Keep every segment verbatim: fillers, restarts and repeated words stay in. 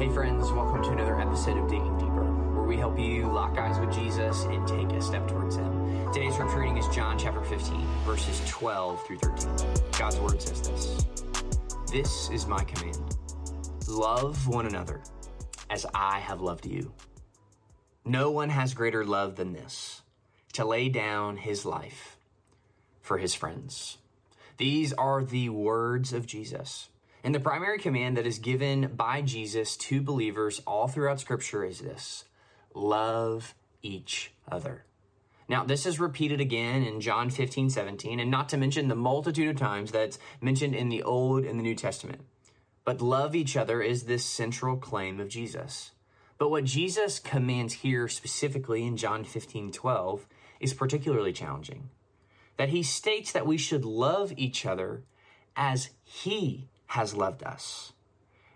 Hey friends, welcome to another episode of Digging Deeper, where we help you lock eyes with Jesus and take a step towards Him. Today's scripture reading is John chapter fifteen, verses twelve through thirteen. God's word says this, "This is my command, love one another as I have loved you. No one has greater love than this, to lay down his life for his friends." These are the words of Jesus. And the primary command that is given by Jesus to believers all throughout Scripture is this: love each other. Now, this is repeated again in John fifteen, seventeen, and not to mention the multitude of times that's mentioned in the Old and the New Testament. But love each other is this central claim of Jesus. But what Jesus commands here specifically in John fifteen, twelve is particularly challenging. That he states that we should love each other as he has loved us.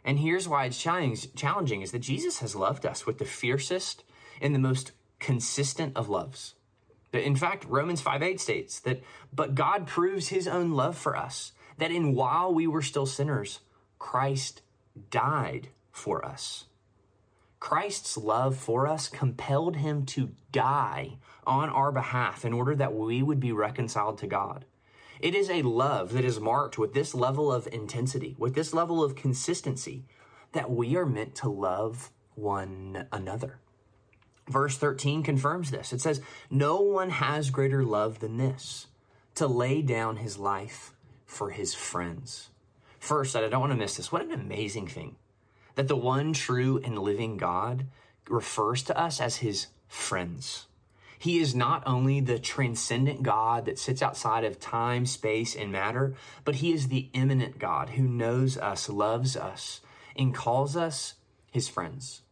And here's why it's challenging, is that Jesus has loved us with the fiercest and the most consistent of loves. In fact, Romans five eight states that, "But God proves his own love for us, that in while we were still sinners, Christ died for us." Christ's love for us compelled him to die on our behalf in order that we would be reconciled to God. It is a love that is marked with this level of intensity, with this level of consistency, that we are meant to love one another. Verse thirteen confirms this. It says, "No one has greater love than this, to lay down his life for his friends." First, I don't want to miss this. What an amazing thing that the one true and living God refers to us as his friends. He is not only the transcendent God that sits outside of time, space, and matter, but he is the immanent God who knows us, loves us, and calls us his friends.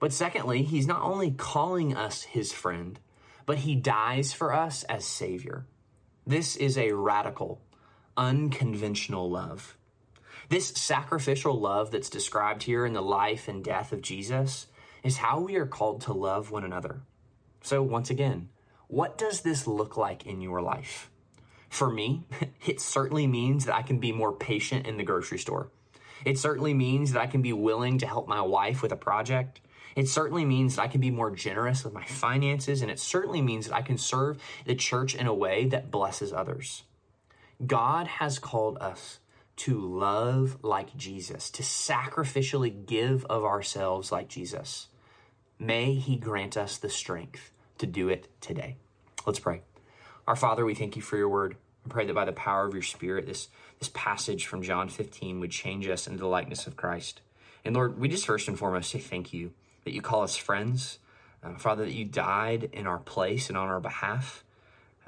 But secondly, he's not only calling us his friend, but he dies for us as Savior. This is a radical, unconventional love. This sacrificial love that's described here in the life and death of Jesus is how we are called to love one another. So once again, what does this look like in your life? For me, it certainly means that I can be more patient in the grocery store. It certainly means that I can be willing to help my wife with a project. It certainly means that I can be more generous with my finances, and it certainly means that I can serve the church in a way that blesses others. God has called us to love like Jesus, to sacrificially give of ourselves like Jesus. May he grant us the strength to do it today. Let's pray. Our Father, we thank you for your word. I pray that by the power of your Spirit, this, this passage from John fifteen would change us into the likeness of Christ. And Lord, we just first and foremost say thank you that you call us friends. Uh, Father, that you died in our place and on our behalf.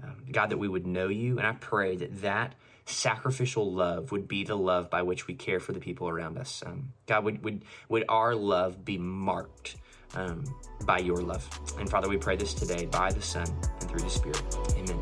Um, God, that we would know you. And I pray that that sacrificial love would be the love by which we care for the people around us. Um, God, would, would, would our love be marked Um, by your love. And Father, we pray this today by the Son and through the Spirit. Amen.